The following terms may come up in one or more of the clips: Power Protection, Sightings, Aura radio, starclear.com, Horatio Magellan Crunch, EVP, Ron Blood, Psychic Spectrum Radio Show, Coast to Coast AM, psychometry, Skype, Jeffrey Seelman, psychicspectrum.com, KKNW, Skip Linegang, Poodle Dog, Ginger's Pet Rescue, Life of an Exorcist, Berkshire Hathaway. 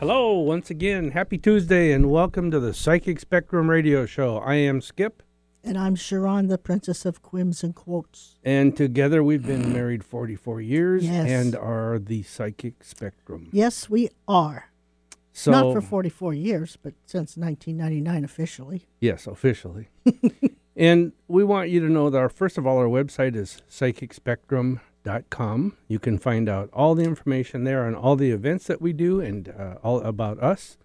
Hello, once again, happy Tuesday, and welcome to the Psychic Spectrum Radio Show. I am Skip. And I'm Sharon, the Princess of Quims and Quotes. And together we've been married 44 years and are the Psychic Spectrum. Yes, we are. So, not for 44 years, but since 1999 officially. Yes, officially. And we want you to know that, first of all, our website is psychicspectrum.com. You can find out all the information there on all the events that we do and all about us.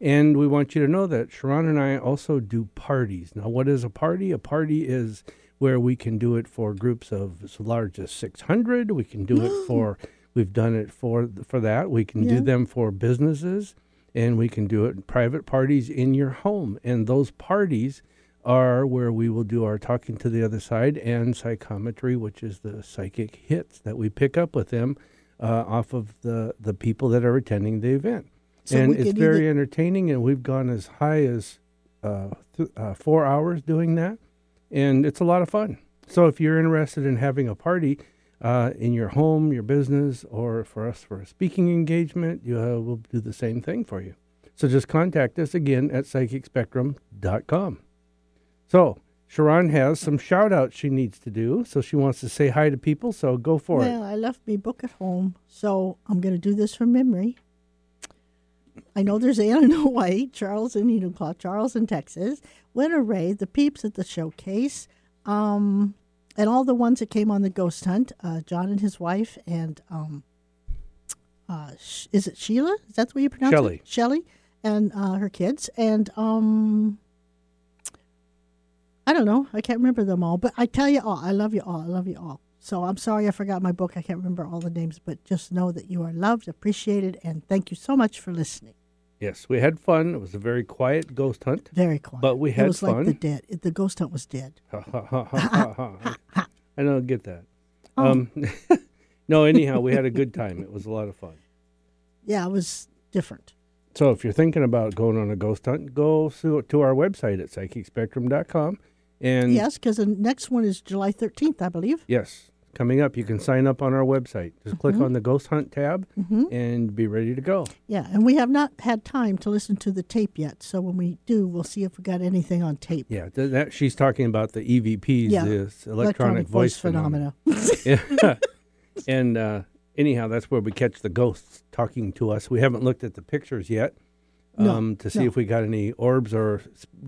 And we want you to know that Sharon and I also do parties. Now, what is a party? A party is where we can do it for groups of as large as 600. We can do it for, we've done it for that. We can do them for businesses, and we can do it in private parties in your home. And those parties are where we will do our Talking to the Other Side and psychometry, which is the psychic hits that we pick up with them off of the people that are attending the event. So and it's very entertaining, and we've gone as high as 4 hours doing that, and it's a lot of fun. So if you're interested in having a party in your home, your business, or for us for a speaking engagement, we'll do the same thing for you. So just contact us again at psychicspectrum.com. So, Sharon has some shout-outs she needs to do, so she wants to say hi to people, so go for it. Well, I left my book at home, so I'm going to do this from memory. I know there's Ann in Hawaii, Charles in Uniclaw, Charles in Texas, Winter Ray, the peeps at the showcase, and all the ones that came on the ghost hunt, John and his wife, and is it Sheila? Is that the way you pronounce it? Shelley. And her kids, and... I don't know. I can't remember them all, but I tell you all, I love you all. I love you all. So I'm sorry I forgot my book. I can't remember all the names, but just know that you are loved, appreciated, and thank you so much for listening. Yes, we had fun. It was a very quiet ghost hunt. Very quiet. But we had fun. It was fun. Like the dead. The ghost hunt was dead. Ha, ha, ha, ha, ha, ha, ha. I don't get that. No, anyhow, we had a good time. It was a lot of fun. Yeah, it was different. So if you're thinking about going on a ghost hunt, go to our website at psychicspectrum.com. And yes, because the next one is July 13th, I believe. Yes. Coming up, you can sign up on our website. Just click on the Ghost Hunt tab and be ready to go. Yeah, and we have not had time to listen to the tape yet. So when we do, we'll see if we got anything on tape. Yeah, that she's talking about the EVPs, this electronic voice phenomena. And anyhow, that's where we catch the ghosts talking to us. We haven't looked at the pictures yet to see if we got any orbs or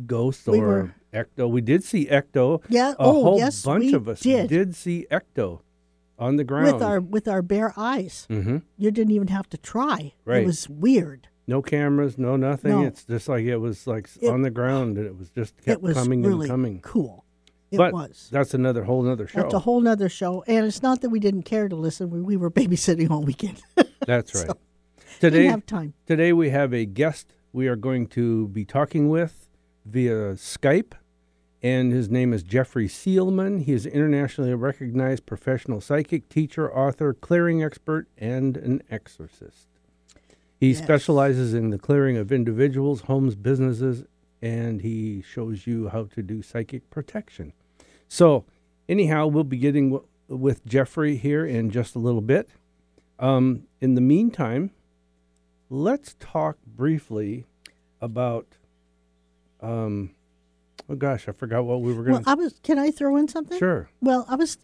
ghosts or ecto. We did see ecto. Yeah, a whole bunch of us did see ecto on the ground. With our bare eyes. Mm-hmm. You didn't even have to try. Right. It was weird. No cameras, no nothing. No. It's just like it was like it, on the ground, and it was just kept coming really and coming. Cool. But that's another whole nother show. That's a whole nother show. And it's not that we didn't care to listen. We were babysitting all weekend. That's right. So today, didn't have time. Today we have a guest we are going to be talking with via Skype. And his name is Jeffrey Seelman. He is an internationally recognized professional psychic, teacher, author, clearing expert, and an exorcist. He specializes in the clearing of individuals, homes, businesses, and he shows you how to do psychic protection. So, anyhow, we'll be getting with Jeffrey here in just a little bit. In the meantime, let's talk briefly about... oh, gosh, I forgot what we were going to... Can I throw in something? Sure. Well, I was,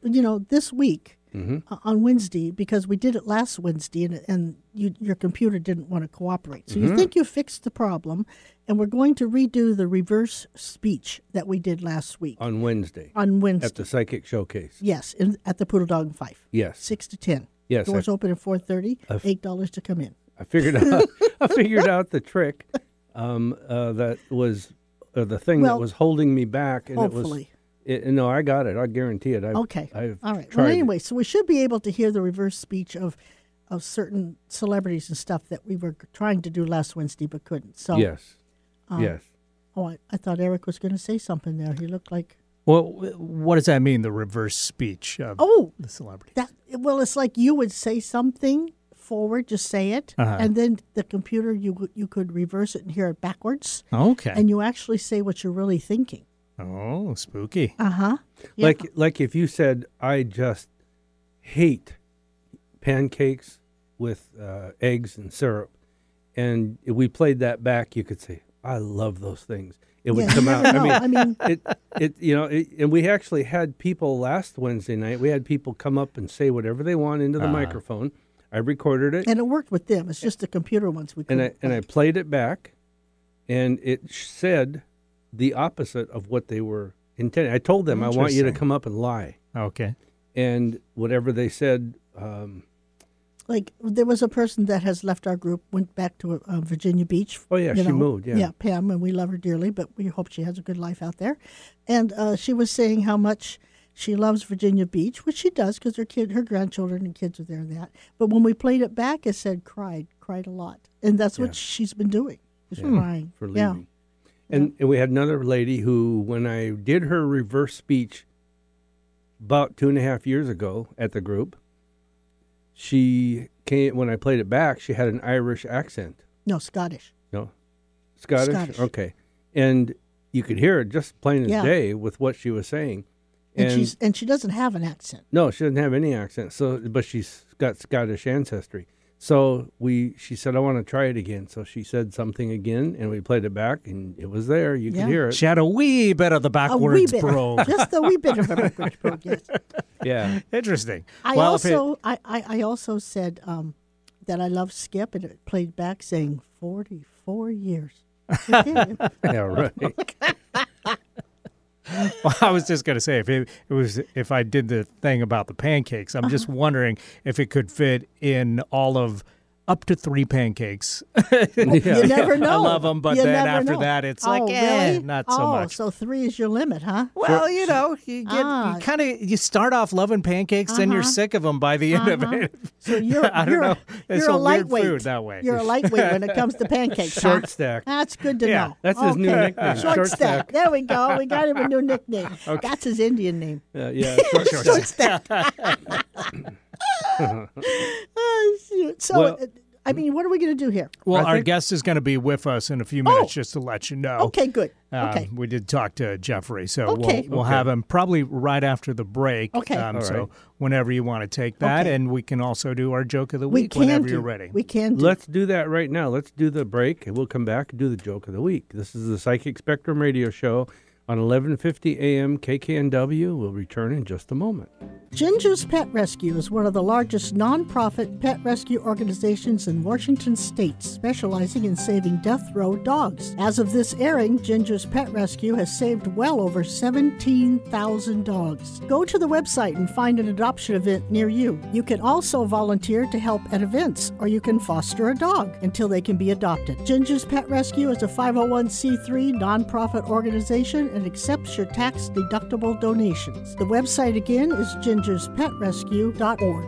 this week on Wednesday, because we did it last Wednesday, and your computer didn't want to cooperate. So you think you fixed the problem, and we're going to redo the reverse speech that we did last week. On Wednesday. At the Psychic Showcase. Yes, at the Poodle Dog and Fife. Yes. 6 to 10. Yes. Doors open at 4:30, $8 to come in. I figured out the trick that was... the thing that was holding me back. And hopefully. No, I got it. I guarantee it. All right. Well, anyway, so we should be able to hear the reverse speech of of certain celebrities and stuff that we were trying to do last Wednesday but couldn't. So yes. Oh, I thought Eric was going to say something there. He looked like... Well, what does that mean, the reverse speech of the celebrity? Well, it's like you would say something forward, just say it, and then the computer, you could reverse it and hear it backwards. Okay. And you actually say what you're really thinking. Oh, spooky. Uh-huh. Yeah. Like if you said, I just hate pancakes with eggs and syrup, and if we played that back, you could say, I love those things. It would come out. I mean, it, and we actually had people last Wednesday night. We had people come up and say whatever they want into the microphone. I recorded it, and it worked with them. It's just the computer ones we couldn't. And I played it back, and it said the opposite of what they were intending. I told them I want you to come up and lie. Okay. And whatever they said. Like, there was a person that has left our group, went back to Virginia Beach. Oh, yeah, she moved, yeah. Yeah, Pam, and we love her dearly, but we hope she has a good life out there. And she was saying how much she loves Virginia Beach, which she does because her grandchildren and kids are there and that. But when we played it back, it said cried a lot. And that's what she's been doing, is crying. For leaving. Yeah. And we had another lady who, when I did her reverse speech about 2.5 years ago at the group, she came when I played it back. She had an Irish accent. No, Scottish. No, Scottish. Okay, and you could hear it just plain as day with what she was saying. And she doesn't have an accent. No, she doesn't have any accent. So, but she's got Scottish ancestry. So she said, I want to try it again. So she said something again, and we played it back, and it was there. You could hear it. She had a wee bit of the backwards brogue. Just a wee bit of the backwards brogue, yes. Yeah. Interesting. I also said that I love Skip, and it played back saying 44 years. Yeah, right. Well, I was just going to say, if I did the thing about the pancakes, I'm just wondering if it could fit in all of up to 3 pancakes. You never know. I love them, but then after that, it's really? Not so much. So 3 is your limit, huh? Well, you know, you start off loving pancakes, then you're sick of them by the end of it. So I don't know. It's a lightweight food that way. You're a lightweight when it comes to pancakes. Short stack. That's good to know. That's his new nickname. Short stack. There we go. We got him a new nickname. Okay. That's his Indian name. Short stack. Oh, shoot. So, what are we going to do here? Well, our guest is going to be with us in a few minutes just to let you know. Okay, good. Okay. We did talk to Jeffrey, so we'll have him probably right after the break. Okay. Right. So whenever you want to take that, and we can also do our joke of the week whenever you're ready. We can do. Let's do that right now. Let's do the break, and we'll come back and do the joke of the week. This is the Psychic Spectrum Radio Show on 1150 AM KKNW. We'll return in just a moment. Ginger's Pet Rescue is one of the largest nonprofit pet rescue organizations in Washington state, specializing in saving death row dogs. As of this airing, Ginger's Pet Rescue has saved well over 17,000 dogs. Go to the website and find an adoption event near you. You can also volunteer to help at events, or you can foster a dog until they can be adopted. Ginger's Pet Rescue is a 501c3 nonprofit organization and accepts your tax-deductible donations. The website again is gingerspetrescue.org.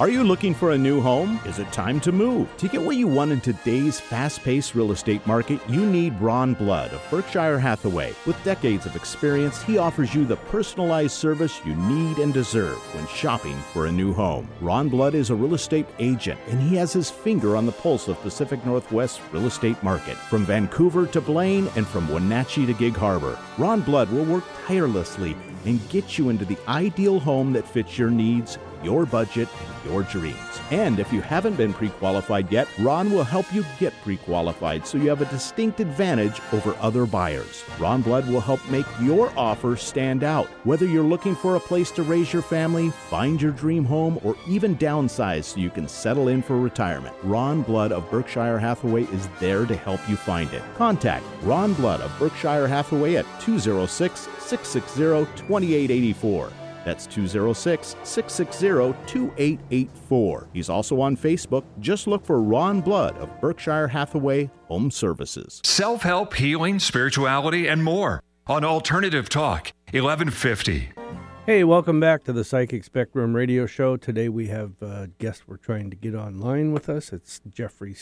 Are you looking for a new home? Is it time to move? To get what you want in today's fast-paced real estate market, you need Ron Blood of Berkshire Hathaway. With decades of experience, he offers you the personalized service you need and deserve when shopping for a new home. Ron Blood is a real estate agent, and he has his finger on the pulse of Pacific Northwest's real estate market. From Vancouver to Blaine and from Wenatchee to Gig Harbor, Ron Blood will work tirelessly and get you into the ideal home that fits your needs, your budget, and your dreams. And if you haven't been pre-qualified yet, Ron will help you get pre-qualified so you have a distinct advantage over other buyers. Ron Blood will help make your offer stand out. Whether you're looking for a place to raise your family, find your dream home, or even downsize so you can settle in for retirement, Ron Blood of Berkshire Hathaway is there to help you find it. Contact Ron Blood of Berkshire Hathaway at 206-660-2884. That's 206-660-2884. He's also on Facebook. Just look for Ron Blood of Berkshire Hathaway Home Services. Self-help, healing, spirituality, and more on Alternative Talk, 1150. Hey, welcome back to the Psychic Spectrum Radio Show. Today we have a guest we're trying to get online with us. It's Jeffrey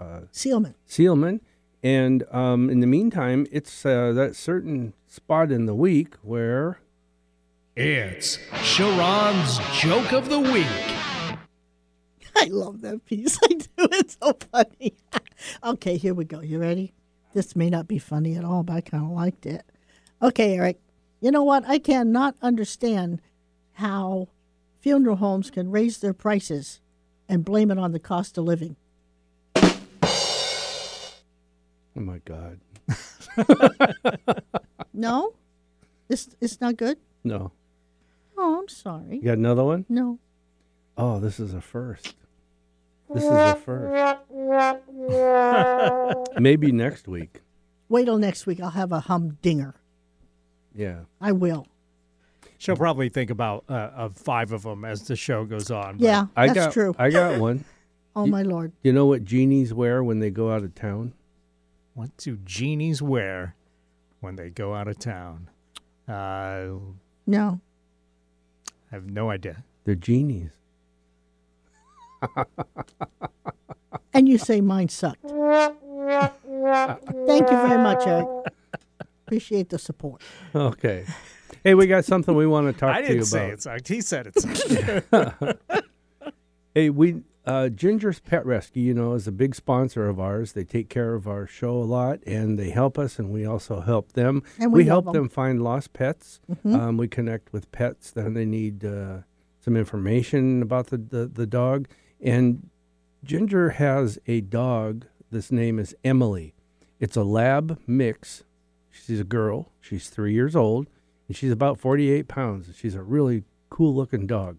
Seelman. And in the meantime, it's that certain spot in the week where... It's Sharon's Joke of the Week. I love that piece. I do. It's so funny. Okay, here we go. You ready? This may not be funny at all, but I kind of liked it. Okay, Eric. You know what? I cannot understand how funeral homes can raise their prices and blame it on the cost of living. Oh, my God. No? It's not good? No. Oh, I'm sorry. You got another one? No. Oh, this is a first. This is a first. Maybe next week. Wait till next week. I'll have a humdinger. Yeah. I will. She'll probably think about five of them as the show goes on. Yeah, that's true. I got one. Oh, my Lord. You know what genies wear when they go out of town? What do genies wear when they go out of town? No. I have no idea. They're genies. And you say mine sucked. Thank you very much, Eric. Appreciate the support. Okay. Hey, we got something we want to talk to you about. I didn't say it sucked. He said it sucked. Hey, Ginger's Pet Rescue, you know, is a big sponsor of ours. They take care of our show a lot, and they help us, and we also help them. And we help them find lost pets. Mm-hmm. We connect with pets. Then they need some information about the dog. And Ginger has a dog. This name is Emily. It's a lab mix. She's a girl. She's 3 years old, and she's about 48 pounds. She's a really cool-looking dog.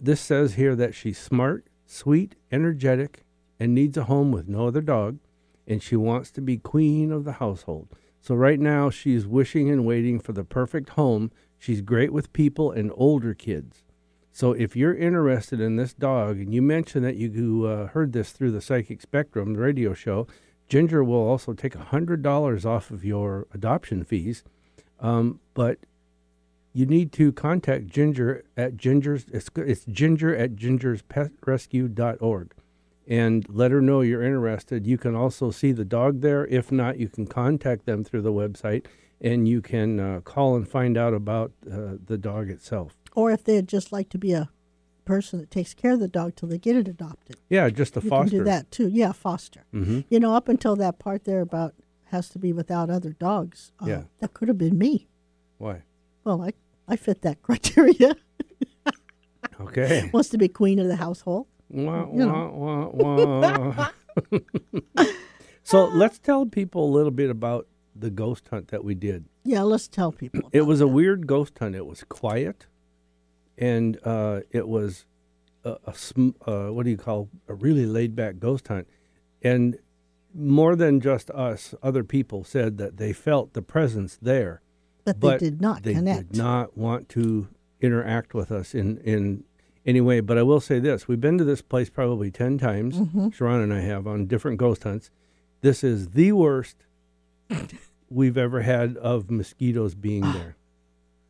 This says here that she's smart, sweet, energetic, and needs a home with no other dog, and she wants to be queen of the household. So right now, she's wishing and waiting for the perfect home. She's great with people and older kids. So if you're interested in this dog, and you mentioned that you heard this through the Psychic Spectrum radio show, Ginger will also take $100 off of your adoption fees, but you need to contact Ginger at Ginger@GingersPetRescue.org, and let her know you're interested. You can also see the dog there. If not, you can contact them through the website, and you can call and find out about the dog itself. Or if they'd just like to be a person that takes care of the dog till they get it adopted. Yeah, just you foster. You can do that too. Yeah, foster. Mm-hmm. You know, up until that part there about has to be without other dogs. Yeah. That could have been me. Why? Well, I fit that criteria. Okay. Wants to be queen of the household. Wah, wah, wah, wah. So let's tell people a little bit about the ghost hunt that we did. Yeah, let's tell people about it. It was a weird ghost hunt. It was quiet. And it was a really laid-back ghost hunt. And more than just us, other people said that they felt the presence there. But they did not connect. They did not want to interact with us in any way. But I will say this. We've been to this place probably 10 times, mm-hmm. Sharon and I have, on different ghost hunts. This is the worst we've ever had of mosquitoes being there.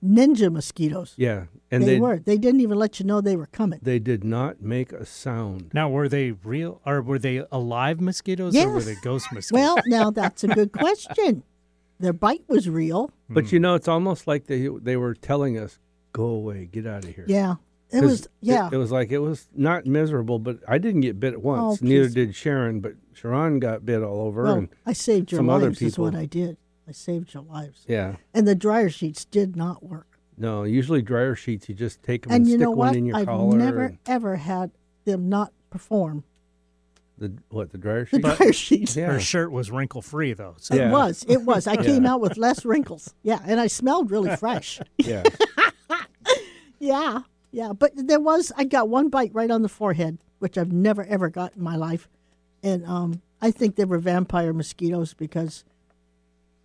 Ninja mosquitoes. Yeah. And they were. They didn't even let you know they were coming. They did not make a sound. Now, were they real, or were they alive mosquitoes, yes, or were they ghost mosquitoes? Well, now that's a good question. Their bite was real. But, you know, it's almost like they were telling us, go away, get out of here. Yeah. It was, yeah. It was like, it was not miserable, but I didn't get bit once. Oh, neither did Sharon, but Sharon got bit all over. Well, and I saved your lives is what I did. I saved your lives. Yeah. And the dryer sheets did not work. No, usually dryer sheets, you just take them and stick one in your collar. And you know what? I've never, ever had them not perform. The dryer sheets? The dryer sheets. Yeah. Her shirt was wrinkle-free, though. So. Yeah. It was. I came out with less wrinkles. Yeah, and I smelled really fresh. Yeah. Yeah. But I got one bite right on the forehead, which I've never, ever got in my life. And I think they were vampire mosquitoes because...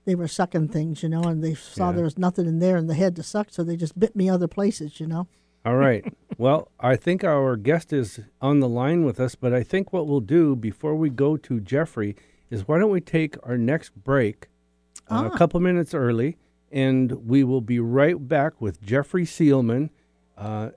They were sucking things, you know, and they saw there was nothing in there and they had to suck, so they just bit me other places, you know. All right. Well, I think our guest is on the line with us, but I think what we'll do before we go to Jeffrey is why don't we take our next break a couple minutes early, and we will be right back with Jeffrey Seelman, an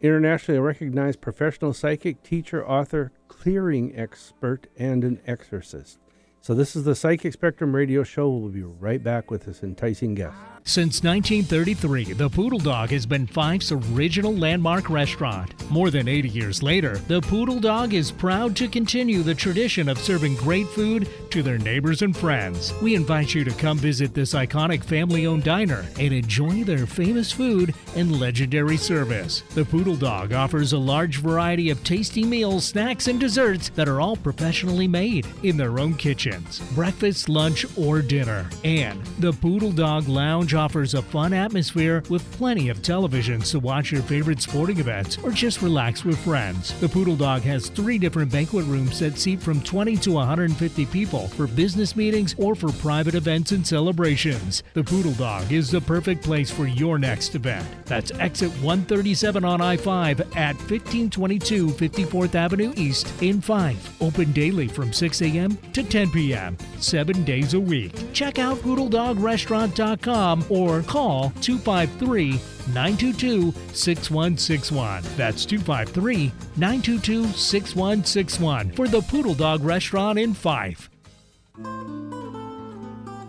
internationally recognized professional psychic, teacher, author, clearing expert, and an exorcist. So this is the Psychic Spectrum Radio Show. We'll be right back with this enticing guest. Since 1933, the Poodle Dog has been Fife's original landmark restaurant. More than 80 years later, the Poodle Dog is proud to continue the tradition of serving great food to their neighbors and friends. We invite you to come visit this iconic family-owned diner and enjoy their famous food and legendary service. The Poodle Dog offers a large variety of tasty meals, snacks, and desserts that are all professionally made in their own kitchen. Breakfast, lunch, or dinner. And the Poodle Dog Lounge offers a fun atmosphere with plenty of televisions to watch your favorite sporting events or just relax with friends. The Poodle Dog has 3 different banquet rooms that seat from 20 to 150 people for business meetings or for private events and celebrations. The Poodle Dog is the perfect place for your next event. That's exit 137 on I-5 at 1522 54th Avenue East in Fife. Open daily from 6 a.m. to 10 p.m. 7 days a week. Check out PoodleDogRestaurant.com or call 253-922-6161. That's 253-922-6161 for the Poodle Dog Restaurant in Fife.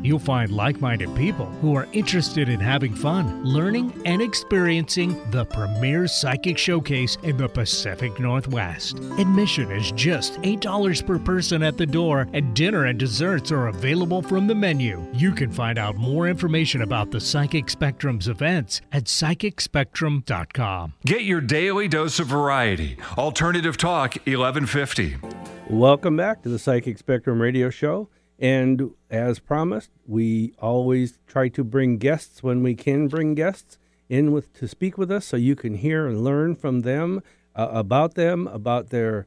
You'll find like-minded people who are interested in having fun, learning, and experiencing the premier psychic showcase in the Pacific Northwest. Admission is just $8 per person at the door, and dinner and desserts are available from the menu. You can find out more information about the Psychic Spectrum's events at psychicspectrum.com. Get your daily dose of variety. Alternative Talk, 1150. Welcome back to the Psychic Spectrum Radio Show. And as promised, we always try to bring guests when we can bring guests in with to speak with us so you can hear and learn from them, about their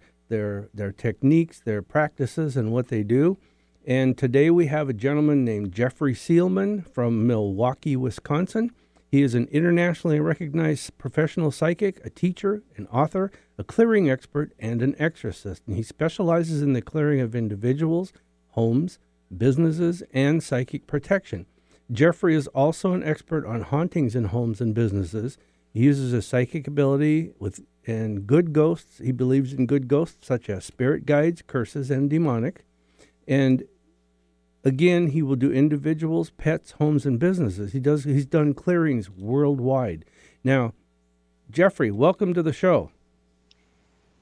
techniques, their practices, and what they do. And today we have a gentleman named Jeffrey Seelman from Milwaukee, Wisconsin. He is an internationally recognized professional psychic, a teacher, an author, a clearing expert, and an exorcist. And he specializes in the clearing of individuals, homes, businesses, and psychic protection. Jeffrey is also an expert on hauntings in homes and businesses. He uses his psychic ability and good ghosts. He believes in good ghosts such as spirit guides, curses, and demonic. And again, he will do individuals, pets, homes, and businesses. He's done clearings worldwide. Now, Jeffrey, welcome to the show.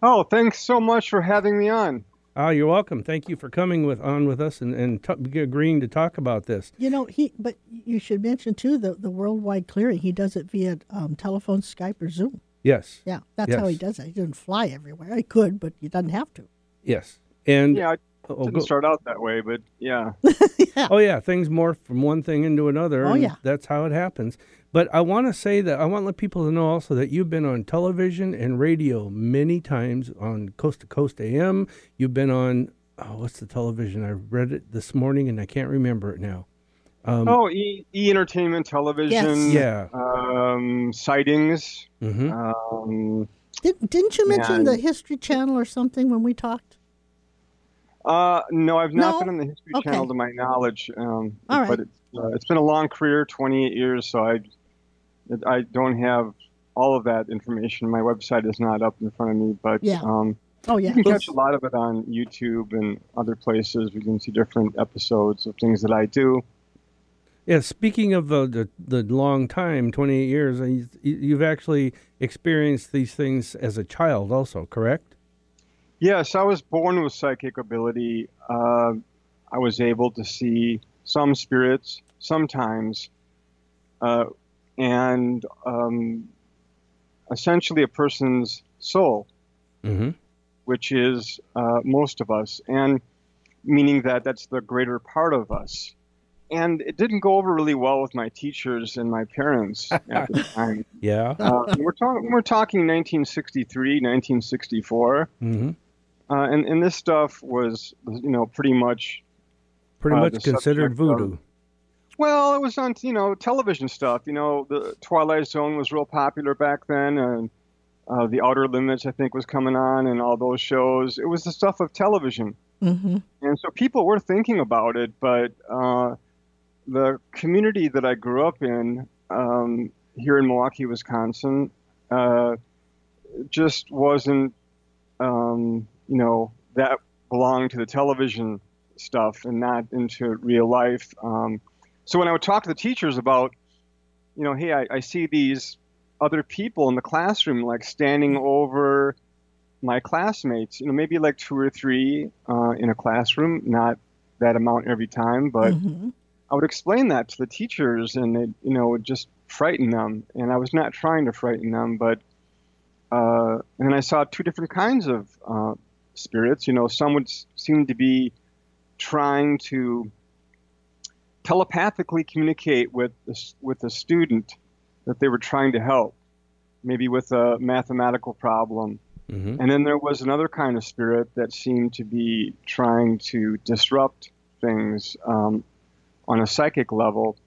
Oh, thanks so much for having me on. Oh, you're welcome. Thank you for coming on with us and agreeing to talk about this. You know, but you should mention, too, the worldwide clearing. He does it via telephone, Skype, or Zoom. Yes. Yeah, that's how he does it. He doesn't fly everywhere. He could, but he doesn't have to. Yes. And yeah, I didn't start out that way, but yeah. Yeah. Oh, yeah, things morph from one thing into another. Oh, yeah. That's how it happens. But I want to say that I want to let people to know also that you've been on television and radio many times on Coast to Coast AM. You've been on, what's the television? I read it this morning and I can't remember it now. E-Entertainment Television. Yes. Yeah. Sightings. Mm-hmm. Didn't you mention the History Channel or something when we talked? No, I've not been on the History Channel to my knowledge. All right. But it's been a long career, 28 years, so I don't have all of that information. My website is not up in front of me, but you can catch a lot of it on YouTube and other places. We can see different episodes of things that I do. Yeah, speaking of the long time, 28 years, you've actually experienced these things as a child also, correct? Yes, I was born with psychic ability. I was able to see some spirits sometimes, and essentially a person's soul, which is most of us, and meaning that that's the greater part of us. And it didn't go over really well with my teachers and my parents at the time. Yeah. We're talking 1963, 1964. And this stuff was, you know, pretty much considered voodoo. Well, it was on, you know, television stuff. You know, the Twilight Zone was real popular back then, and The Outer Limits, I think, was coming on, and all those shows. It was the stuff of television. And so people were thinking about it, but the community that I grew up in here in Milwaukee, Wisconsin, just wasn't, you know, that belonged to the television stuff and not into real life. So when I would talk to the teachers about, you know, hey, I see these other people in the classroom, like standing over my classmates, you know, maybe like two or three in a classroom, not that amount every time, but I would explain that to the teachers, and it, you know, would just frighten them. And I was not trying to frighten them, but and then I saw two different kinds of spirits. You know, some would seem to be trying to telepathically communicate with a student that they were trying to help, maybe with a mathematical problem. And then there was another kind of spirit that seemed to be trying to disrupt things on a psychic level.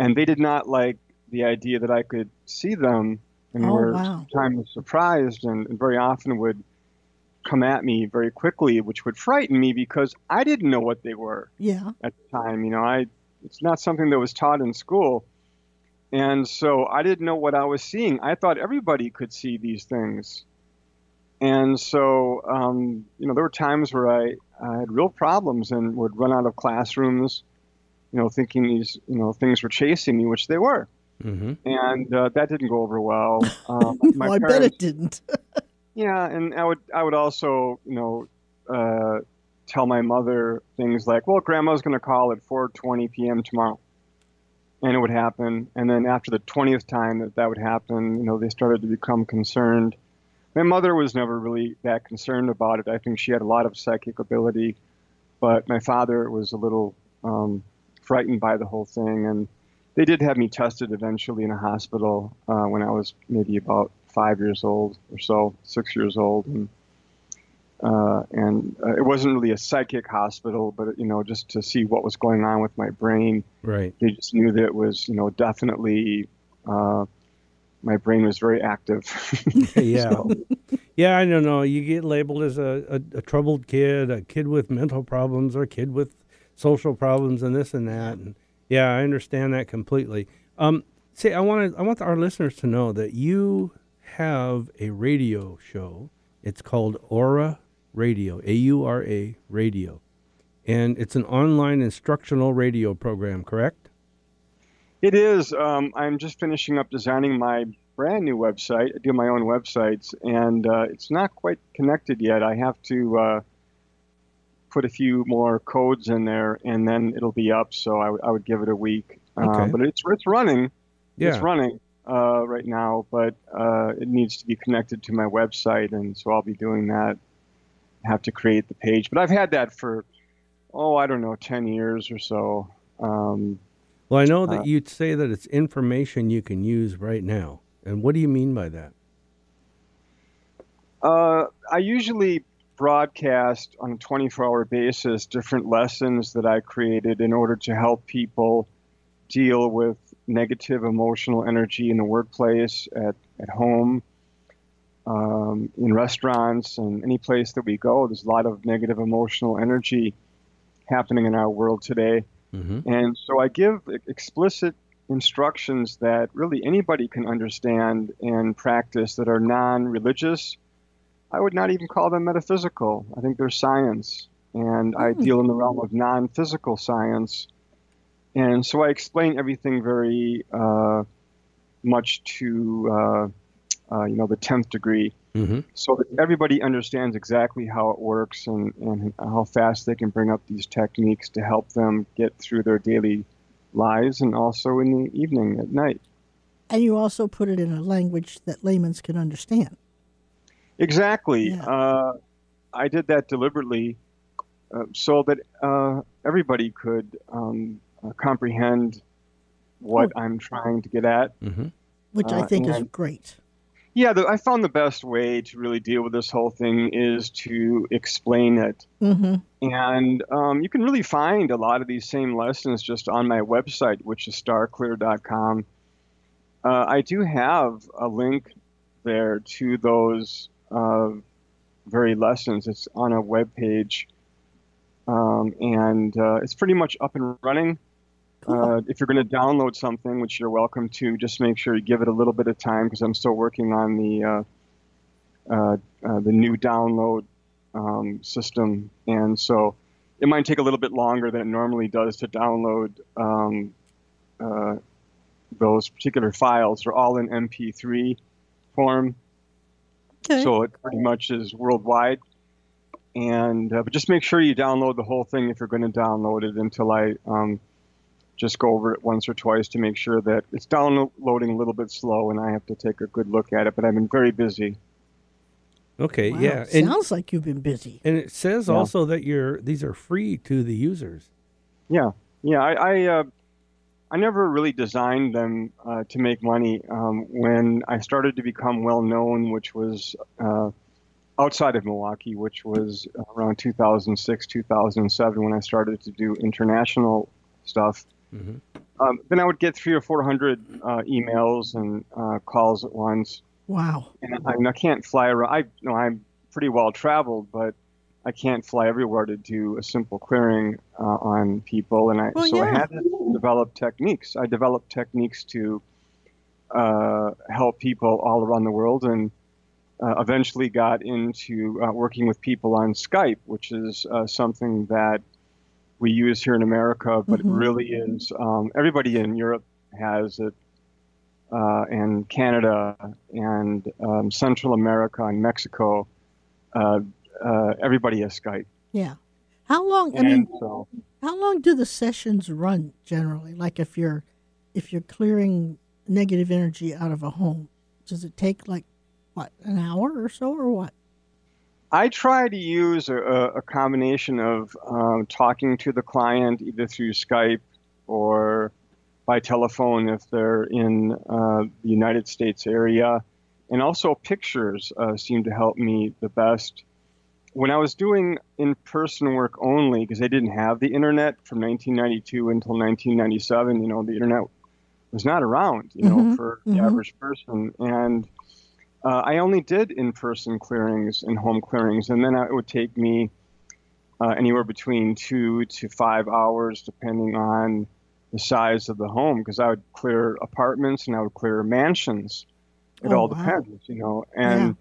And they did not like the idea that I could see them, and were sometimes surprised, and very often would come at me very quickly, which would frighten me because I didn't know what they were at the time. You know, it's not something that was taught in school. And so I didn't know what I was seeing. I thought everybody could see these things. And so, you know, there were times where I had real problems and would run out of classrooms, you know, thinking these, you know, things were chasing me, which they were. And that didn't go over well. No, I bet it didn't. And I would also, you know, tell my mother things like, well, Grandma's going to call at 4:20 p.m. tomorrow. And it would happen. And then after the 20th time that would happen, you know, they started to become concerned. My mother was never really that concerned about it. I think she had a lot of psychic ability, but my father was a little frightened by the whole thing. And they did have me tested eventually in a hospital when I was maybe about 5 years old or so, 6 years old. And it wasn't really a psychic hospital, but, you know, just to see what was going on with my brain. Right. They just knew that it was, you know, definitely... my brain was very active. I don't know. You get labeled as a troubled kid, a kid with mental problems, or a kid with social problems, and this and that. And yeah, I understand that completely. See, I want our listeners to know that you have a radio show. It's called Aura Radio, AURA Radio, and it's an online instructional radio program. Correct? It is. I'm just finishing up designing my brand new website. I do my own websites, and it's not quite connected yet. I have to put a few more codes in there, and then it'll be up. So I would give it a week. But it's running. Yeah. It's running right now, but it needs to be connected to my website, and so I'll be doing that. I have to create the page. But I've had that for, I don't know, 10 years or so. Well, I know that you'd say that it's information you can use right now. And what do you mean by that? I usually broadcast on a 24-hour basis different lessons that I created in order to help people deal with negative emotional energy in the workplace, at home, in restaurants, and any place that we go. There's a lot of negative emotional energy happening in our world today. And so I give explicit instructions that really anybody can understand and practice that are non-religious. I would not even call them metaphysical. I think they're science. And I deal in the realm of non-physical science. And so I explain everything very much to the 10th degree, mm-hmm. so that everybody understands exactly how it works and how fast they can bring up these techniques to help them get through their daily lives and also in the evening at night. And you also put it in a language that laymen can understand. Exactly. Yeah. I did that deliberately so that everybody could comprehend what I'm trying to get at. Mm-hmm. Which I think is great. Yeah, I found the best way to really deal with this whole thing is to explain it. Mm-hmm. And you can really find a lot of these same lessons just on my website, which is starclear.com. I do have a link there to those very lessons. It's on a web page, and it's pretty much up and running. Cool. If you're going to download something, which you're welcome to, just make sure you give it a little bit of time because I'm still working on the new download system, and so it might take a little bit longer than it normally does to download those particular files. They're all in MP3 form, okay. So it pretty much is worldwide. And but just make sure you download the whole thing if you're going to download it until I just go over it once or twice to make sure that it's downloading a little bit slow and I have to take a good look at it, but I've been very busy. Okay, wow, yeah. And, sounds like you've been busy. And it says also that these are free to the users. Yeah, yeah. I never really designed them to make money. When I started to become well-known, which was outside of Milwaukee, which was around 2006, 2007, when I started to do international stuff, mm-hmm. Then I would get 300 or 400 emails and calls at once. Wow. And I can't fly around. I'm pretty well-traveled, but I can't fly everywhere to do a simple clearing on people, and I had to develop techniques. I developed techniques to help people all around the world, and eventually got into working with people on Skype, which is something that we use here in America, but mm-hmm. it really is. Everybody in Europe has it, and Canada, and Central America, and Mexico. Everybody has Skype. Yeah. How long do the sessions run generally? Like if you're clearing negative energy out of a home, does it take an hour or so, or what? I try to use a combination of talking to the client either through Skype or by telephone if they're in the United States area, and also pictures seem to help me the best. When I was doing in-person work only, because I didn't have the internet from 1992 until 1997, the internet was not around, mm-hmm. for the mm-hmm. average person. And I only did in-person clearings and home clearings. And then it would take me anywhere between 2 to 5 hours, depending on the size of the home, because I would clear apartments and I would clear mansions. It all depends, and... Yeah.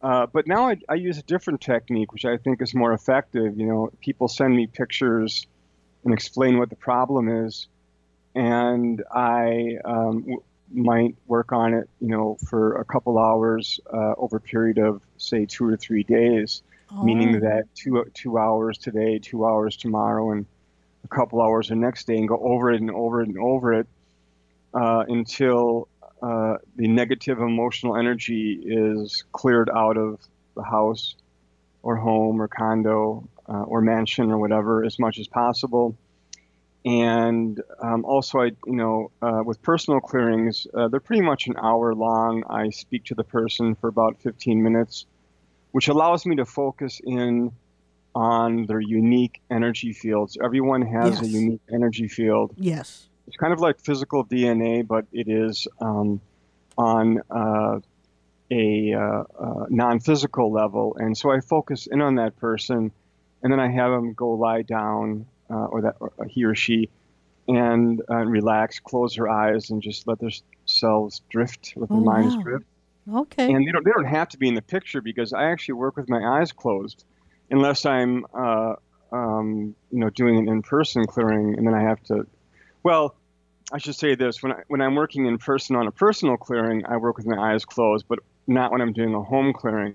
But now I use a different technique, which I think is more effective. People send me pictures and explain what the problem is, and I might work on it, for a couple hours over a period of, say, 2 or 3 days, meaning that 2 hours today, 2 hours tomorrow, and a couple hours the next day, and go over it and over it and over it until... the negative emotional energy is cleared out of the house or home or condo or mansion or whatever as much as possible. And also, with personal clearings, they're pretty much an hour long. I speak to the person for about 15 minutes, which allows me to focus in on their unique energy fields. Everyone has a unique energy field. Yes. It's kind of like physical DNA, but it is on a non-physical level. And so I focus in on that person, and then I have him go lie down, or he or she, and relax, close their eyes, and just let themselves drift, let their minds drift. Okay. And they don't have to be in the picture because I actually work with my eyes closed, unless I'm doing an in-person clearing, and then I have to. Well, I should say this: when I'm working in person on a personal clearing, I work with my eyes closed. But not when I'm doing a home clearing,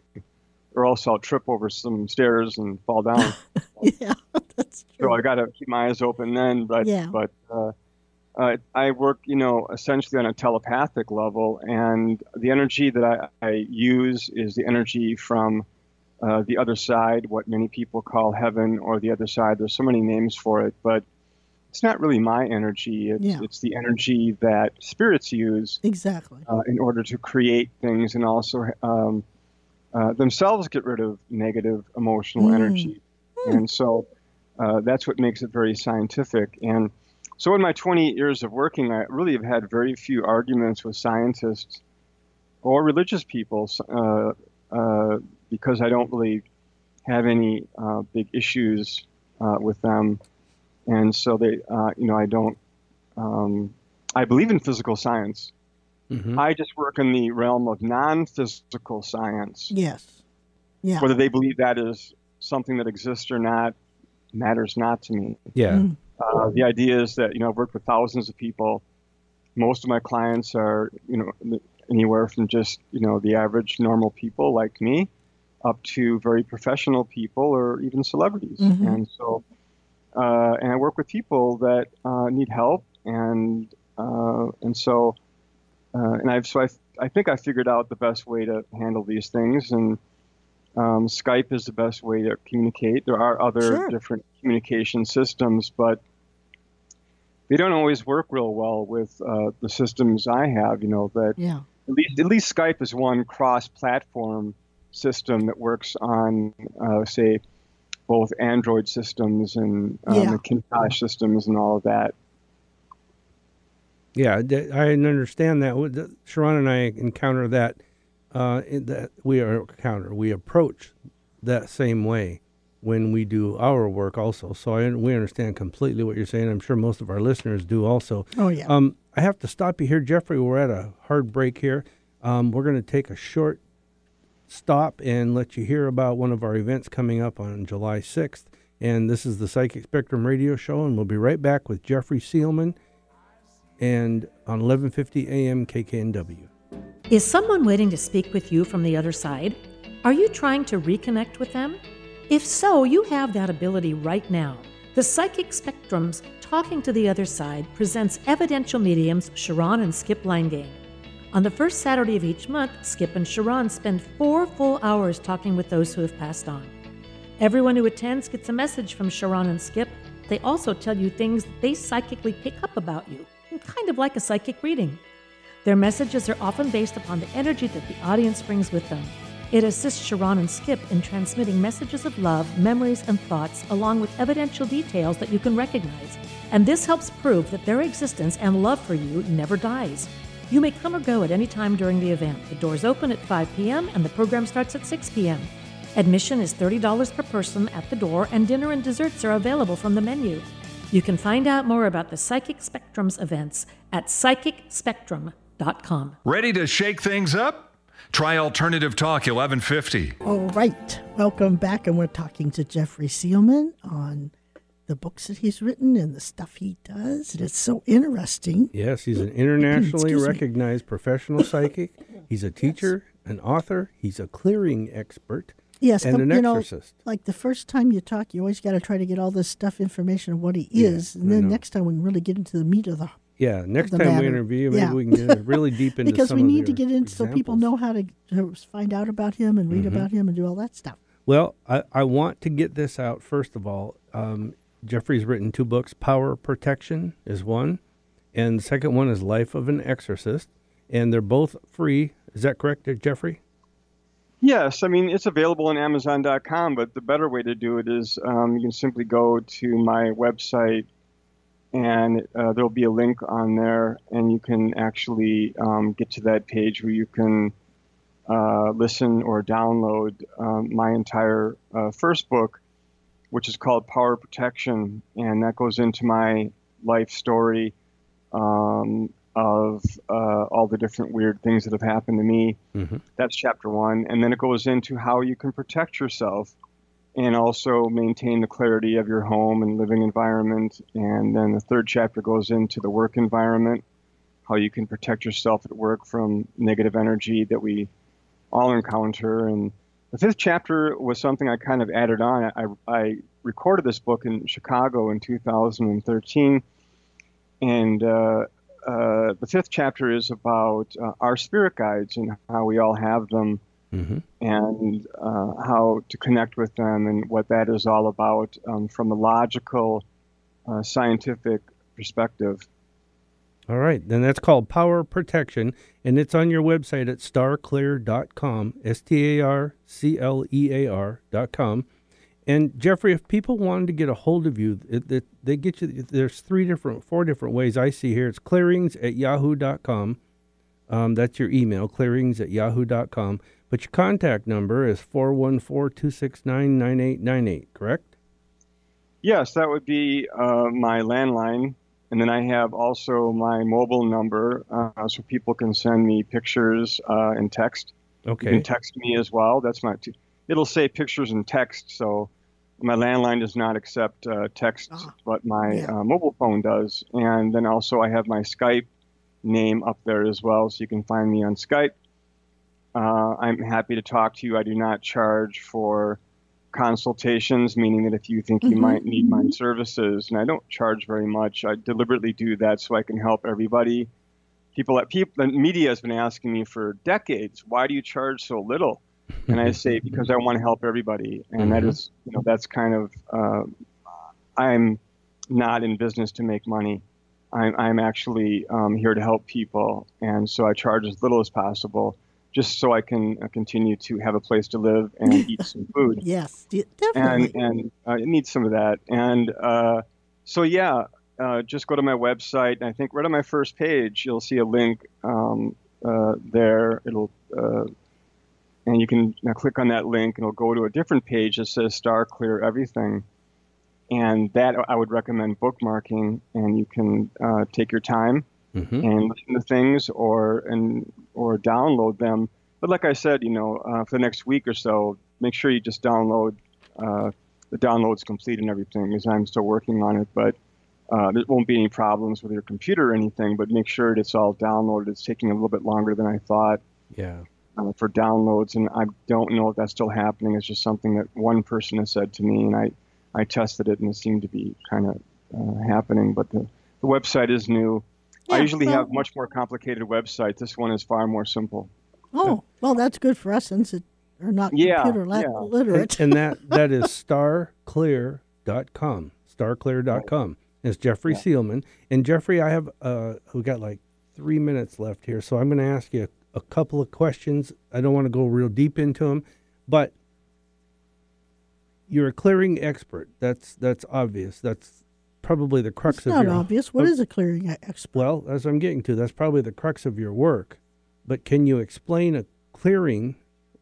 or else I'll trip over some stairs and fall down. Yeah, that's true. So I got to keep my eyes open then. But yeah. I work, essentially on a telepathic level, and the energy that I use is the energy from the other side, what many people call heaven or the other side. There's so many names for it, but it's not really my energy. It's the energy that spirits use exactly in order to create things, and also themselves get rid of negative emotional energy. And so that's what makes it very scientific. And so in my 28 years of working, I really have had very few arguments with scientists or religious people because I don't really have any big issues with them. And so they, I don't, I believe in physical science. Mm-hmm. I just work in the realm of non-physical science. Yes. Yeah. Whether they believe that is something that exists or not matters not to me. Yeah. Mm-hmm. The idea is that, I've worked with thousands of people. Most of my clients are, anywhere from just, the average normal people like me up to very professional people or even celebrities. Mm-hmm. And so, and I work with people that need help. And so, and I've, so I think I figured out the best way to handle these things. And Skype is the best way to communicate. There are other different communication systems, but they don't always work real well with the systems I have. At least Skype is one cross-platform system that works on, say, both Android systems and Macintosh systems and all of that. Yeah, I understand that. Sharon and I encounter that. We approach that same way when we do our work also. So we understand completely what you're saying. I'm sure most of our listeners do also. Oh, yeah. I have to stop you here, Jeffrey. We're at a hard break here. We're going to take a short stop and let you hear about one of our events coming up on July 6th. And this is the Psychic Spectrum Radio Show, and we'll be right back with Jeffrey Seelman and on 1150 AM KKNW. Is someone waiting to speak with you from the other side? Are you trying to reconnect with them? If so, you have that ability right now. The Psychic Spectrum's Talking to the Other Side presents evidential mediums Sharon and Skip Linegang. On the first Saturday of each month, Skip and Sharon spend 4 full hours talking with those who have passed on. Everyone who attends gets a message from Sharon and Skip. They also tell you things they psychically pick up about you, kind of like a psychic reading. Their messages are often based upon the energy that the audience brings with them. It assists Sharon and Skip in transmitting messages of love, memories, and thoughts, along with evidential details that you can recognize. And this helps prove that their existence and love for you never dies. You may come or go at any time during the event. The doors open at 5 p.m. and the program starts at 6 p.m. Admission is $30 per person at the door, and dinner and desserts are available from the menu. You can find out more about the Psychic Spectrum's events at psychicspectrum.com. Ready to shake things up? Try Alternative Talk 1150. All right. Welcome back. And we're talking to Jeffrey Seelman on the books that he's written and the stuff he does. And it's so interesting. Yes, he's an internationally recognized professional psychic. He's a teacher, an author. He's a clearing expert. Yes, and an exorcist. Like the first time you talk, you always got to try to get all this stuff, information of what he is. And then next time we can really get into the meat of the next time we interview him, maybe we can get really deep into because some we need to get in examples. So people know how to find out about him and read about him and do all that stuff. Well, I want to get this out first of all. Jeffrey's written 2 books. Power Protection is one, and the second one is Life of an Exorcist, and they're both free. Is that correct, Jeffrey? Yes. I mean, it's available on Amazon.com, but the better way to do it is you can simply go to my website, and there'll be a link on there, and you can actually get to that page where you can listen or download my entire first book, which is called Power Protection, and that goes into my life story of all the different weird things that have happened to me. Mm-hmm. That's chapter 1, and then it goes into how you can protect yourself and also maintain the clarity of your home and living environment. And then the third chapter goes into the work environment, how you can protect yourself at work from negative energy that we I'll encounter. And the fifth chapter was something I kind of added on. I recorded this book in Chicago in 2013, and the fifth chapter is about our spirit guides and how we all have them, mm-hmm. and how to connect with them and what that is all about from a logical, scientific perspective. All right, then that's called Power Protection, and it's on your website at starclear.com, starclear.com. And Jeffrey, if people wanted to get a hold of you, they get you. There's four different ways I see here. It's clearings@yahoo.com. That's your email, clearings@yahoo.com. But your contact number is 414-269-9898, correct? Yes, that would be my landline. And then I have also my mobile number, so people can send me pictures and text. Okay. You can text me as well. That's my... It'll say pictures and text, so my landline does not accept texts, but my mobile phone does. And then also I have my Skype name up there as well, so you can find me on Skype. I'm happy to talk to you. I do not charge for consultations, meaning that if you think you might need my services, and I don't charge very much, I deliberately do that so I can help everybody. The media has been asking me for decades, why do you charge so little? And I say, because I want to help everybody. And that is, that's kind of, I'm not in business to make money. I'm actually here to help people. And so I charge as little as possible just so I can continue to have a place to live and eat some food. Yes, definitely. And it needs some of that. And just go to my website. And I think right on my first page, you'll see a link there. It'll... and you can click on that link, and it'll go to a different page that says Star Clear Everything. And that I would recommend bookmarking, and you can take your time and listen to things or download them. But like I said, for the next week or so, make sure you just download. The download's complete and everything, because I'm still working on it. But there won't be any problems with your computer or anything, but make sure it's all downloaded. It's taking a little bit longer than I thought. Yeah. For downloads, and I don't know if that's still happening. It's just something that one person has said to me, and I tested it, and it seemed to be kind of happening. But the website is new. Yeah, I usually have much more complicated websites. This one is far more simple. Oh, well, that's good for us since it are not computer literate. And that is starclear.com. Starclear.com. It's Jeffrey Seelman. And Jeffrey, I have we got like 3 minutes left here, so I'm going to ask you a couple of questions. I don't want to go real deep into them, but you're a clearing expert. That's obvious. That's probably the crux of your... It's not obvious. What is a clearing expert? Well, that's what I'm getting to. That's probably the crux of your work. But can you explain a clearing,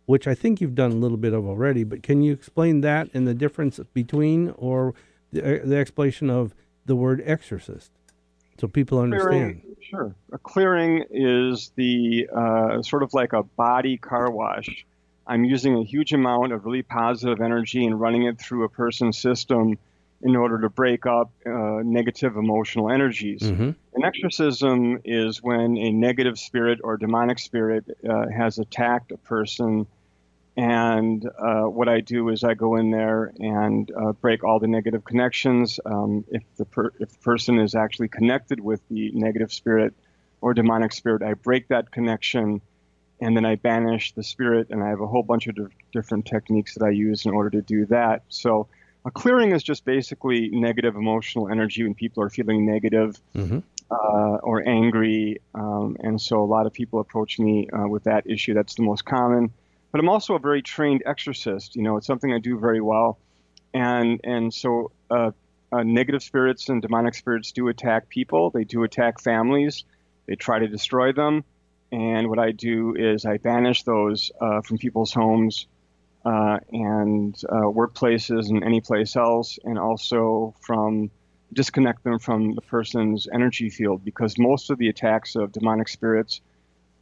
which I think you've done a little bit of already, but can you explain that and the difference between, or the explanation of the word exorcist, so people understand? Sure. A clearing is the sort of like a body car wash. I'm using a huge amount of really positive energy and running it through a person's system in order to break up negative emotional energies. Mm-hmm. An exorcism is when a negative spirit or demonic spirit has attacked a person. And what I do is I go in there and break all the negative connections. If the person is actually connected with the negative spirit or demonic spirit, I break that connection, and then I banish the spirit. And I have a whole bunch of different techniques that I use in order to do that. So a clearing is just basically negative emotional energy when people are feeling negative or angry. And so a lot of people approach me with that issue. That's the most common. But I'm also a very trained exorcist. It's something I do very well. And so negative spirits and demonic spirits do attack people. They do attack families. They try to destroy them. And what I do is I banish those from people's homes and workplaces and any place else, and also disconnect them from the person's energy field, because most of the attacks of demonic spirits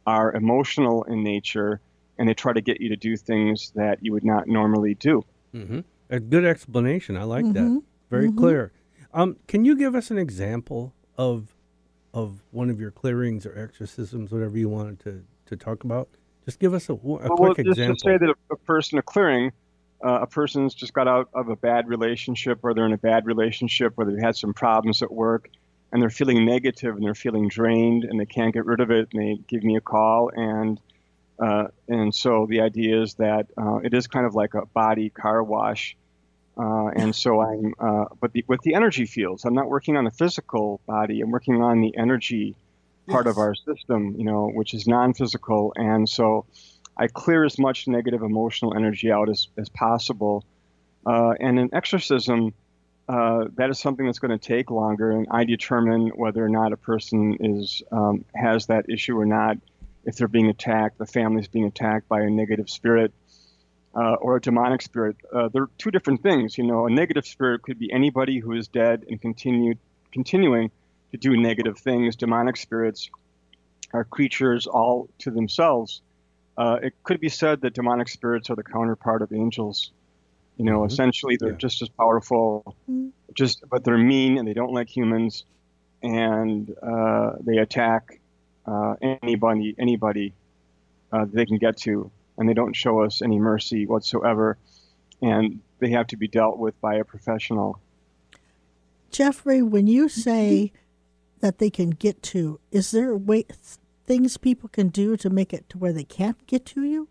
are emotional in nature, and they try to get you to do things that you would not normally do. Mm-hmm. A good explanation. I like that. Very clear. Can you give us an example of one of your clearings or exorcisms, whatever you wanted to talk about? Just give us a quick example. Just to say that a person, a person's just got out of a bad relationship, or they're in a bad relationship, or they've had some problems at work, and they're feeling negative, and they're feeling drained, and they can't get rid of it, and they give me a call. And so the idea is that it is kind of like a body car wash. And so I'm, with the energy fields, I'm not working on the physical body. I'm working on the energy part of our system, you know, which is non-physical. And so I clear as much negative emotional energy out as possible. And in exorcism, that is something that's going to take longer. And I determine whether or not a person is, has that issue or not. If they're being attacked, the family's being attacked by a negative spirit, or a demonic spirit. They're two different things. You know, a negative spirit could be anybody who is dead and continuing to do negative things. Demonic spirits are creatures all to themselves. It could be said that demonic spirits are the counterpart of angels. You know, essentially they're just as powerful, but they're mean and they don't like humans, and they attack anybody they can get to, and they don't show us any mercy whatsoever, and they have to be dealt with by a professional. Jeffrey, when you say that they can get to, is there a way, things people can do to make it to where they can't get to you?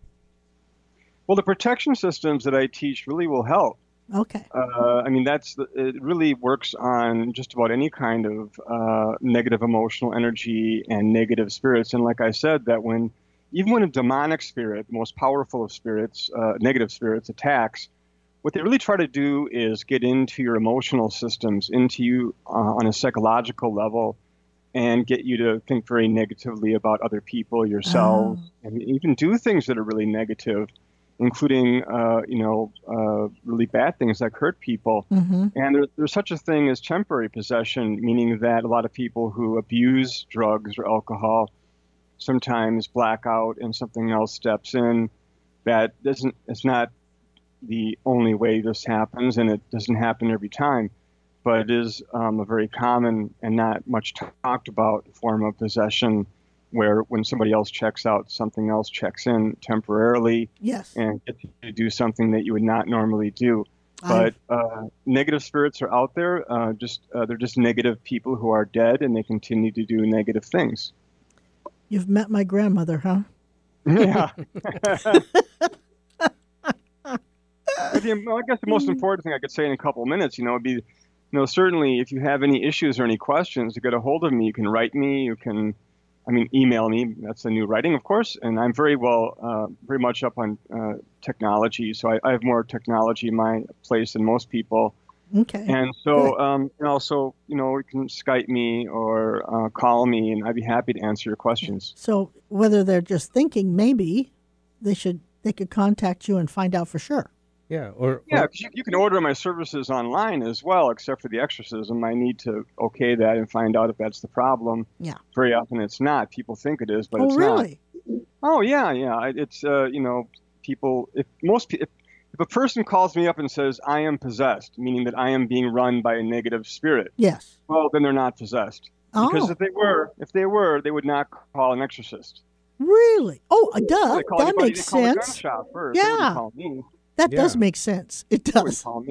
Well, the protection systems that I teach really will help. Okay. I mean, it really works on just about any kind of negative emotional energy and negative spirits. And like I said, that even when a demonic spirit, the most powerful of spirits, negative spirits, attacks, what they really try to do is get into your emotional systems, into you on a psychological level, and get you to think very negatively about other people, yourself, and even do things that are really negative, including, really bad things that hurt people. Mm-hmm. And there's such a thing as temporary possession, meaning that a lot of people who abuse drugs or alcohol sometimes black out and something else steps in. It's not the only way this happens, and it doesn't happen every time, but it is a very common and not much talked about form of possession, where when somebody else checks out, something else checks in temporarily, and gets you to do something that you would not normally do. But negative spirits are out there. They're just negative people who are dead, and they continue to do negative things. You've met my grandmother, huh? Yeah. I guess the most important thing I could say in a couple of minutes, would be, certainly if you have any issues or any questions, you get a hold of me. You can write me. You can, email me. That's the new writing, of course. And I'm very much up on technology. So I have more technology in my place than most people. Okay. And so, and also, you can Skype me or call me, and I'd be happy to answer your questions. So whether they're just thinking, maybe they could contact you and find out for sure. Yeah, because you can order my services online as well, except for the exorcism. I need to okay that and find out if that's the problem. Yeah. Very often it's not. People think it is, but it's really? Not. Oh, really? Oh, yeah. It's, people, if a person calls me up and says, I am possessed, meaning that I am being run by a negative spirit. Yes. Well, then they're not possessed. Oh. Because if they were, they would not call an exorcist. Really? Oh, duh. That makes sense. They call the gun shop first. Yeah. They wouldn't call me. That does make sense. It does. So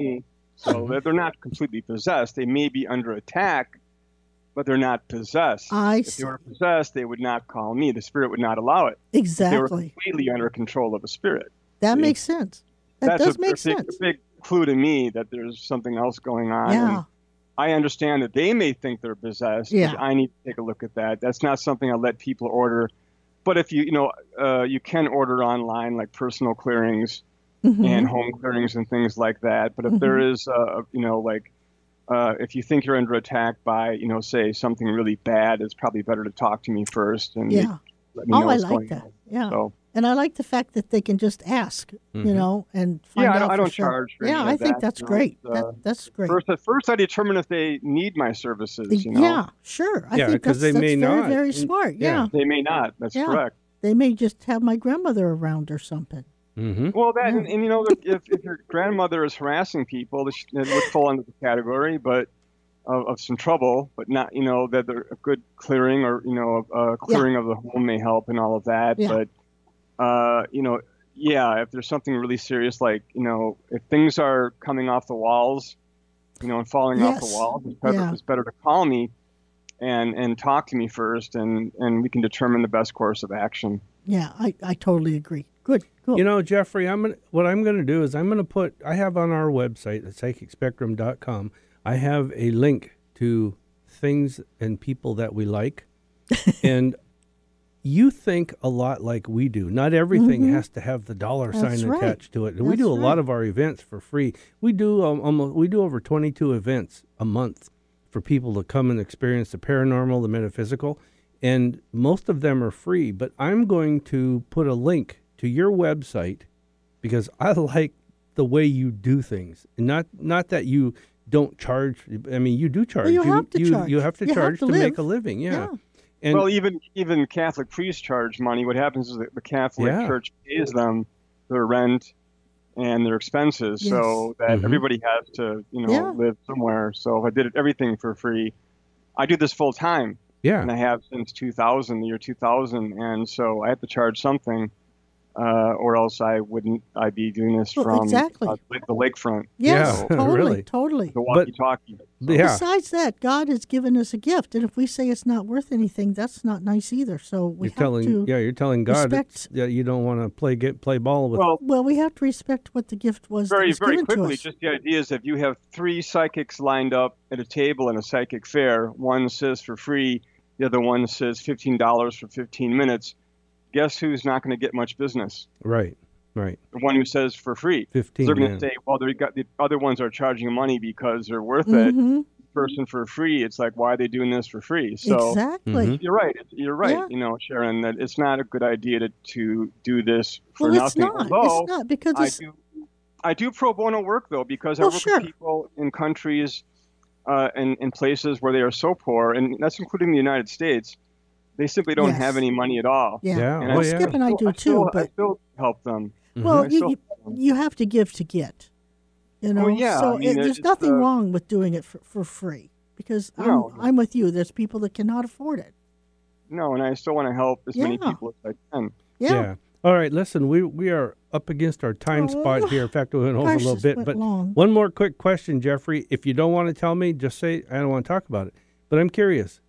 they're not completely possessed. They may be under attack, but they're not possessed. If they were possessed, they would not call me. The spirit would not allow it. Exactly. They were completely under control of a spirit. That makes sense. That does make sense. That's a big clue to me that there's something else going on. Yeah. I understand that they may think they're possessed. Yeah. I need to take a look at that. That's not something I let people order. But if you can order online, like personal clearings. Mm-hmm. And home clearings and things like that. But if there is, if you think you're under attack by, say something really bad, it's probably better to talk to me first and let me know what's going on. Oh, I like that. Yeah. So, and I like the fact that they can just ask, and find out. I don't charge for any of that. Yeah, I think that's great. That's great. At first, I determine if they need my services. Yeah, sure. I think that's very, not. Very smart. Yeah. They may not. That's correct. They may just have my grandmother around or something. Mm-hmm. Well, that if your grandmother is harassing people, it would fall under the category, but of some trouble. But not, that a good clearing or a clearing of the home may help and all of that. Yeah. But if there's something really serious, like, you know, if things are coming off the walls, you know, and falling off the walls, it's better to call me and talk to me first, and we can determine the best course of action. Yeah, I totally agree. Good, cool. You know, Jeffrey, what I'm going to do is I have on our website at psychicspectrum.com, I have a link to things and people that we like. And you think a lot like we do. Not everything has to have the dollar sign attached to it. And we do a lot of our events for free. We do we do over 22 events a month for people to come and experience the paranormal, the metaphysical, and most of them are free. But I'm going to put a link to your website because I like the way you do things. And not that you don't charge. I mean, you do charge. Well, you have to charge to make a living. Yeah. And well, even Catholic priests charge money. What happens is that the Catholic Church pays them their rent and their expenses, so that everybody has to, live somewhere. So if I did everything for free, I do this full time. Yeah, and I have since 2000, the year 2000, and so I have to charge something, or else I'd be doing this from the lakefront. Yes, totally. The walkie-talkie. But besides that, God has given us a gift, and if we say it's not worth anything, that's not nice either. So you're telling God you don't want to play ball with. Well, we have to respect what the gift was. Very, that was very quickly. Just the idea is if you have three psychics lined up at a table in a psychic fair, one says for free, the other one says $15 for 15 minutes. Guess who's not going to get much business? Right. The one who says for free. 15. They're going to say, well, the other ones are charging money because they're worth it. Person for free, it's like, why are they doing this for free? So You're right. Yeah. You know, Sharon, that it's not a good idea to do this for nothing. It's not because I do pro bono work though, because I work with people in countries and in places where they are so poor, and that's including the United States. They simply don't have any money at all. Yeah. And Skip and I do too. But I still help them. Well, you have to give to get. You know? Well, yeah. So I mean, there's nothing wrong with doing it for free because I'm with you. There's people that cannot afford it. No, and I still want to help as many people as I can. Yeah. All right, listen, we are up against our time spot here. In fact, we went over a little bit. But one more quick question, Jeffrey. If you don't want to tell me, just say, I don't want to talk about it. But I'm curious.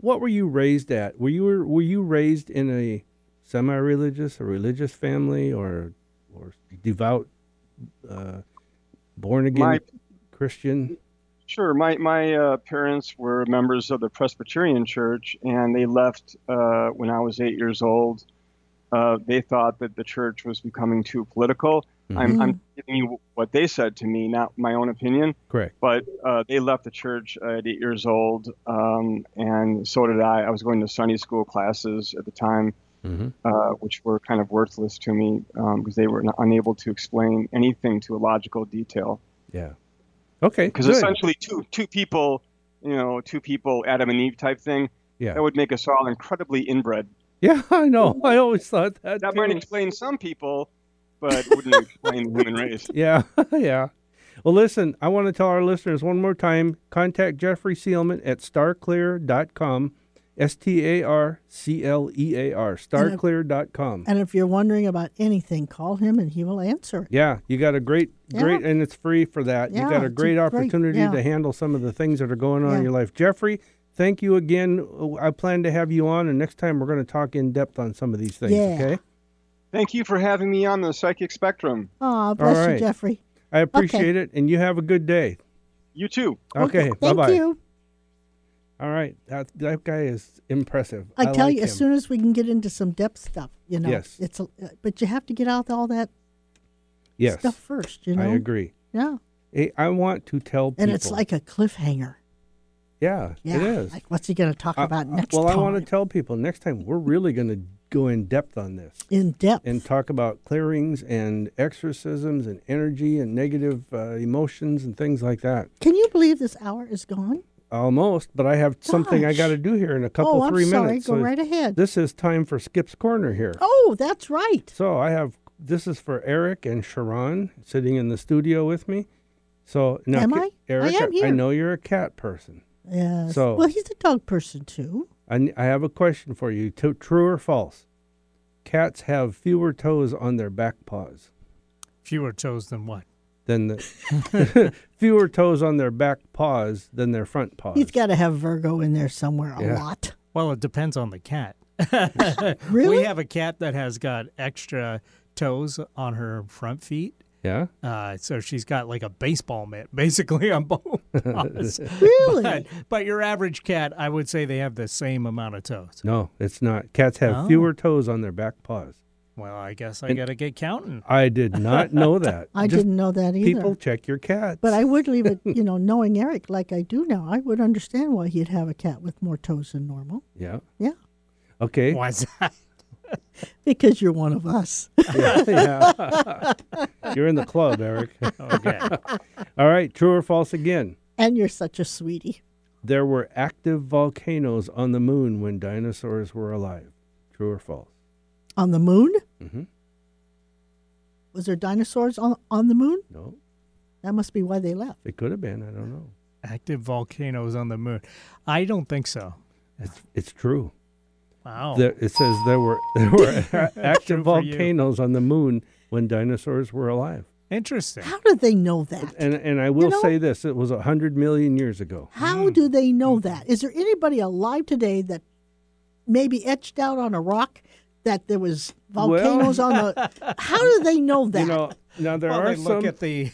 What were you raised at? Were you raised in a semi-religious or religious family or devout, born-again Christian? Sure. My parents were members of the Presbyterian Church, and they left when I was 8 years old. They thought that the church was becoming too political. Mm-hmm. I'm giving you what they said to me, not my own opinion. Correct. But they left the church at 8 years old, and so did I. I was going to Sunday school classes at the time, which were kind of worthless to me because they were unable to explain anything to a logical detail. Yeah. Okay. Because essentially two people, Adam and Eve type thing, that would make us all incredibly inbred. Yeah, I know. I always thought that. That might explain some people, but wouldn't explain the human race. Yeah. Well, listen, I want to tell our listeners one more time, contact Jeffrey Seelman at starclear.com, S-T-A-R-C-L-E-A-R, starclear.com. And if you're wondering about anything, call him and he will answer. Yeah, you got a great, and it's free for that. Yeah, you got a great opportunity to handle some of the things that are going on in your life. Jeffrey, thank you again. I plan to have you on, and next time we're going to talk in depth on some of these things, okay? Thank you for having me on the Psychic Spectrum. Oh, bless you, Jeffrey. I appreciate it, and you have a good day. You too. Okay, bye-bye. Thank you. All right, that guy is impressive. I tell you, as soon as we can get into some depth stuff, you know. Yes. But you have to get out all that stuff first, you know. I agree. Yeah. Hey, I want to tell people. And it's like a cliffhanger. Yeah, it is. Like, what's he going to talk about next time? Well, I want to tell people, next time we're really going to go in depth on this. In depth. And talk about clearings and exorcisms and energy and negative emotions and things like that. Can you believe this hour is gone? Almost, but I have something I got to do here in a couple, 3 minutes. Go right ahead. This is time for Skip's Corner here. Oh, that's right. So this is for Eric and Sharon sitting in the studio with me. So now, am I? Eric, I am here. I know you're a cat person. Yes. So, well, he's a dog person, too. I have a question for you. True or false? cats have fewer toes on their back paws. Fewer toes than what? Than the fewer toes on their back paws than their front paws. You've got to have Virgo in there somewhere a lot. Well, it depends on the cat. Really? We have a cat that has got extra toes on her front feet. Yeah. So she's got like a baseball mitt basically on both paws. Really? But your average cat, I would say they have the same amount of toes. No, it's not. Cats have fewer toes on their back paws. Well, I guess I got to get counting. I did not know that. I didn't know that either. People check your cats. But I would leave it, knowing Eric like I do now, I would understand why he'd have a cat with more toes than normal. Yeah. Yeah. Okay. Why's that? Because you're one of us. You're in the club, Eric. Okay. All right, true or false again. And you're such a sweetie. There were active volcanoes on the moon when dinosaurs were alive. True or false? On the moon? Mm-hmm. Was there dinosaurs on the moon? No. That must be why they left. It could have been. I don't know. Active volcanoes on the moon. I don't think so. It's true. Wow. It says there were active volcanoes on the moon when dinosaurs were alive. Interesting. How do they know that? And I will say this, it was 100 million years ago. How do they know that? Is there anybody alive today that maybe etched out on a rock that there was volcanoes on the... How do they know that? Now they look at the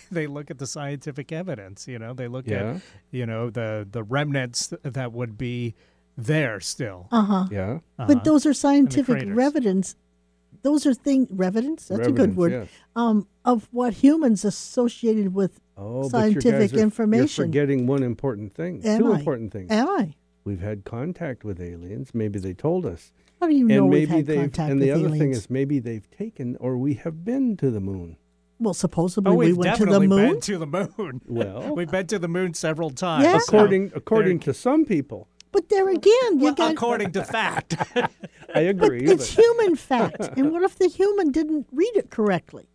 scientific evidence, They look at, the remnants that would be there still. Uh-huh. Yeah. Uh-huh. But those are scientific evidence. Those are evidence? That's a good word. Yes. Of what humans associated with scientific information. You're forgetting one important thing. Two important things. Am I? We've had contact with aliens. Maybe they told us. How do you know we've had contact with aliens? And the other thing is maybe they've taken or we have been to the moon. Well, supposedly we went to the moon. We've been to the moon. Well, we've been to the moon several times. Yeah. According to some people. But there again, according to fact. I agree. But it's human fact. And what if the human didn't read it correctly?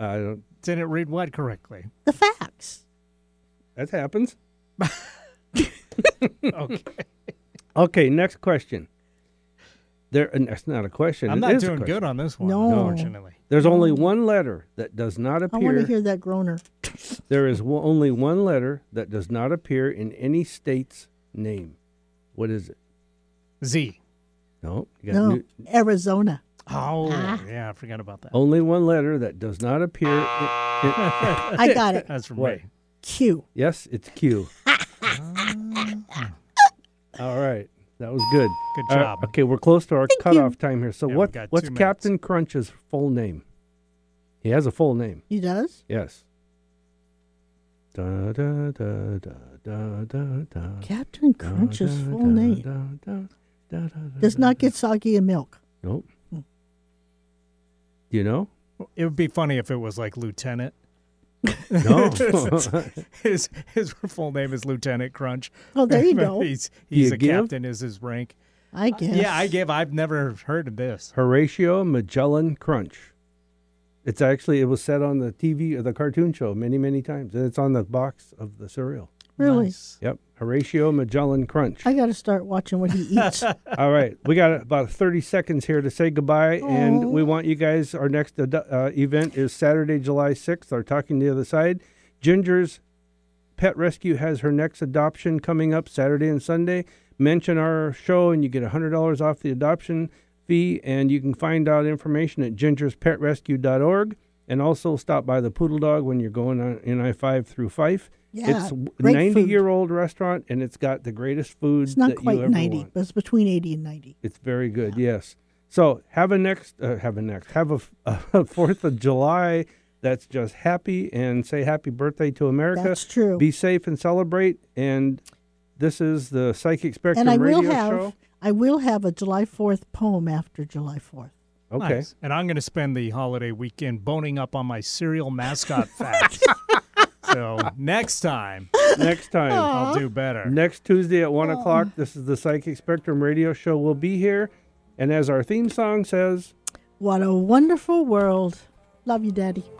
Didn't read what correctly? The facts. That happens. Okay. Okay, next question. And that's not a question. I'm not doing good on this one, unfortunately. There's only one letter that does not appear. I want to hear that groaner. There is only one letter that does not appear in any state's name. What is it? Z. No. Arizona. Oh, I forgot about that. Only one letter that does not appear. I got it. That's from me. Q. Yes, it's Q. All right. That was good. Good job. Okay, we're close to our cutoff time here. So what's Captain Crunch's full name? He has a full name. He does? Yes. Da, da, da, da, da, da, da, Captain Crunch's full name. Da, da, da, da, da, does not get soggy in milk. Nope. You know? It would be funny if it was like Lieutenant. No. his full name is Lieutenant Crunch. Oh, there you go. He's a captain is his rank. I guess. I've never heard of this. Horatio Magellan Crunch. It's actually, it was said on the TV, or the cartoon show, many, many times. And it's on the box of the cereal. Really? Nice. Yep. Horatio Magellan Crunch. I got to start watching what he eats. All right. We got about 30 seconds here to say goodbye. And we want you guys, our next event is Saturday, July 6th. Our Talking to the Other Side. Ginger's Pet Rescue has her next adoption coming up Saturday and Sunday. Mention our show and you get $100 off the adoption. And you can find out information at gingerspetrescue.org, and also stop by the Poodle Dog when you're going on in I-5 through Fife. Yeah, it's a 90-year-old restaurant, and it's got the greatest food that you ever want. It's not quite 90, but it's between 80 and 90. It's very good, yes. So have a 4th of July that's just happy, and say happy birthday to America. That's true. Be safe and celebrate, and this is the Psychic Spectrum Radio Show. I will have a July 4th poem after July 4th. Okay. Nice. And I'm going to spend the holiday weekend boning up on my cereal mascot facts. So next time, I'll do better. Next Tuesday at 1 o'clock, this is the Psychic Spectrum Radio Show. We'll be here. And as our theme song says, what a wonderful world. Love you, Daddy.